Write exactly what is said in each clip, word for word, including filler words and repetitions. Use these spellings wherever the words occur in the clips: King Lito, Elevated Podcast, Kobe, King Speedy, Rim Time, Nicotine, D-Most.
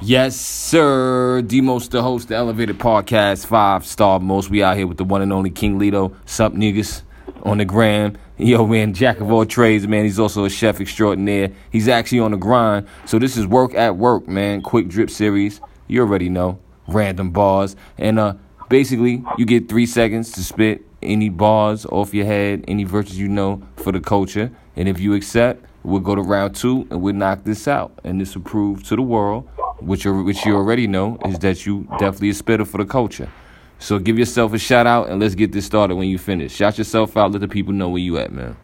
Yes, sir. D-Most, the host, the Elevated Podcast, five-star most. We out here with the one and only King Lito. Sup, niggas, on the gram. Yo, man, jack of all trades, man. He's also a chef extraordinaire. He's actually on the grind. So this is Work at Work, man. Quick drip series. You already know. Random bars. And uh, basically, you get three seconds to spit any bars off your head, any virtues you know for the culture. And if you accept, we'll go to round two and we'll knock this out. And this will prove to the world, which you which you already know, is that you definitely a spitter for the culture. So give yourself a shout out and let's get this started when you finish. Shout yourself out, let the people know where you at, man.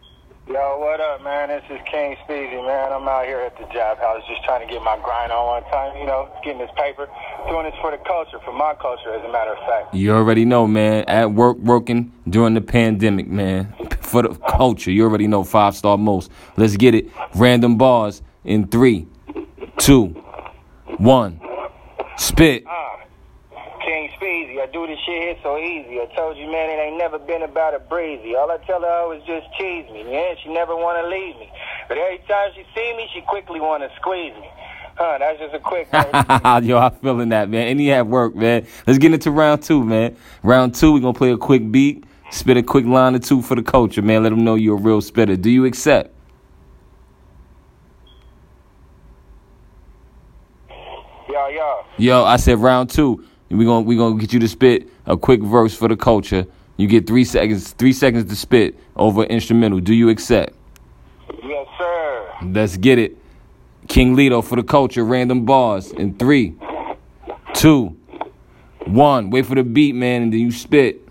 Yo, what up, man? This is King Speedy, man. I'm out here at the job house just trying to get my grind on one time, you know, getting this paper, doing this for the culture, for my culture, as a matter of fact. You already know, man. At work, working during the pandemic, man. For the culture, you already know, five-star most. Let's get it. Random bars in three, two, one, spit. Uh, King Speedy, I do this shit here so easy. I told you, man, it ain't never been about a breezy. All I tell her is just cheese me. Yeah, she never want to leave me. But every time she see me, she quickly want to squeeze me. Huh, that's just a quick one. Yo, I'm feeling that, man. And he at work, man. Let's get into round two, man. Round two, we're going to play a quick beat. Spit a quick line or two for the culture, man. Let them know you're a real spitter. Do you accept? Yo, yo. Yo, I said round two. We're going we gonna get you to spit a quick verse for the culture. You get three seconds three seconds to spit over instrumental. Do you accept? Yes, sir. Let's get it. King Lito for the culture. Random bars in three, two, one. Wait for the beat, man, and then you spit.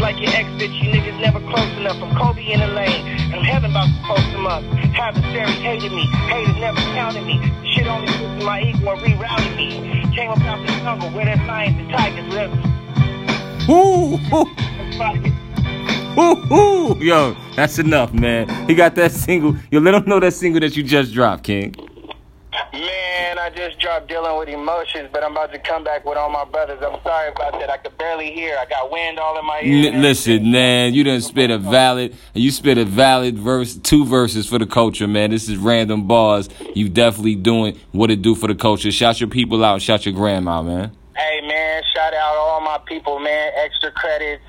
Like your ex bitch, you niggas never close enough. I'm Kobe in the lane, and I'm heaven about to post them up. Adversaries hated me, haters never counted me. Shit only twisted my ego and rerouted me. Came up out the jungle where there's lions and tigers live. Ooh, ooh, ooh, yo, that's enough, man. He got that single. Yo, let him know that single that you just dropped, King. Man, I just dropped dealing with emotions, but I'm about to come back with all my brothers. I'm sorry about that. I could barely hear. I got wind all in my ears. L- listen, man, you done spit a valid, you spit a valid verse, two verses for the culture, man. This is random bars. You definitely doing what it do for the culture. Shout your people out. Shout your grandma, man. Hey, man, shout out all my people, man. Extra credits,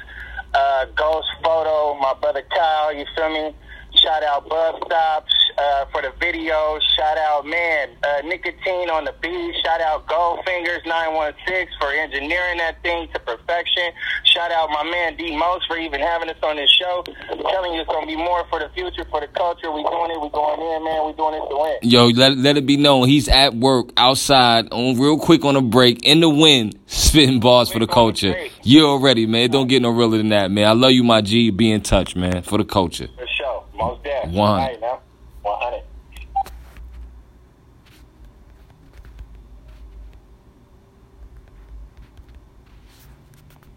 uh, Ghost Photo, my brother Kyle, you feel me? Shout out Bub Stops uh, for the video. Shout out, man, uh, Nicotine on the beat. Shout out Goldfingers nine one six for engineering that thing to perfection. Shout out my man D-Most for even having us on this show. I'm telling you, it's going to be more for the future, for the culture. We doing it. We going in, man. We doing it to win. Yo, let, let it be known. He's at work, outside, on real quick on a break, in the wind, spitting bars for the culture. You already, man. It don't get no realer than that, man. I love you, my G. Be in touch, man, for the culture. For sure. Most dead. One.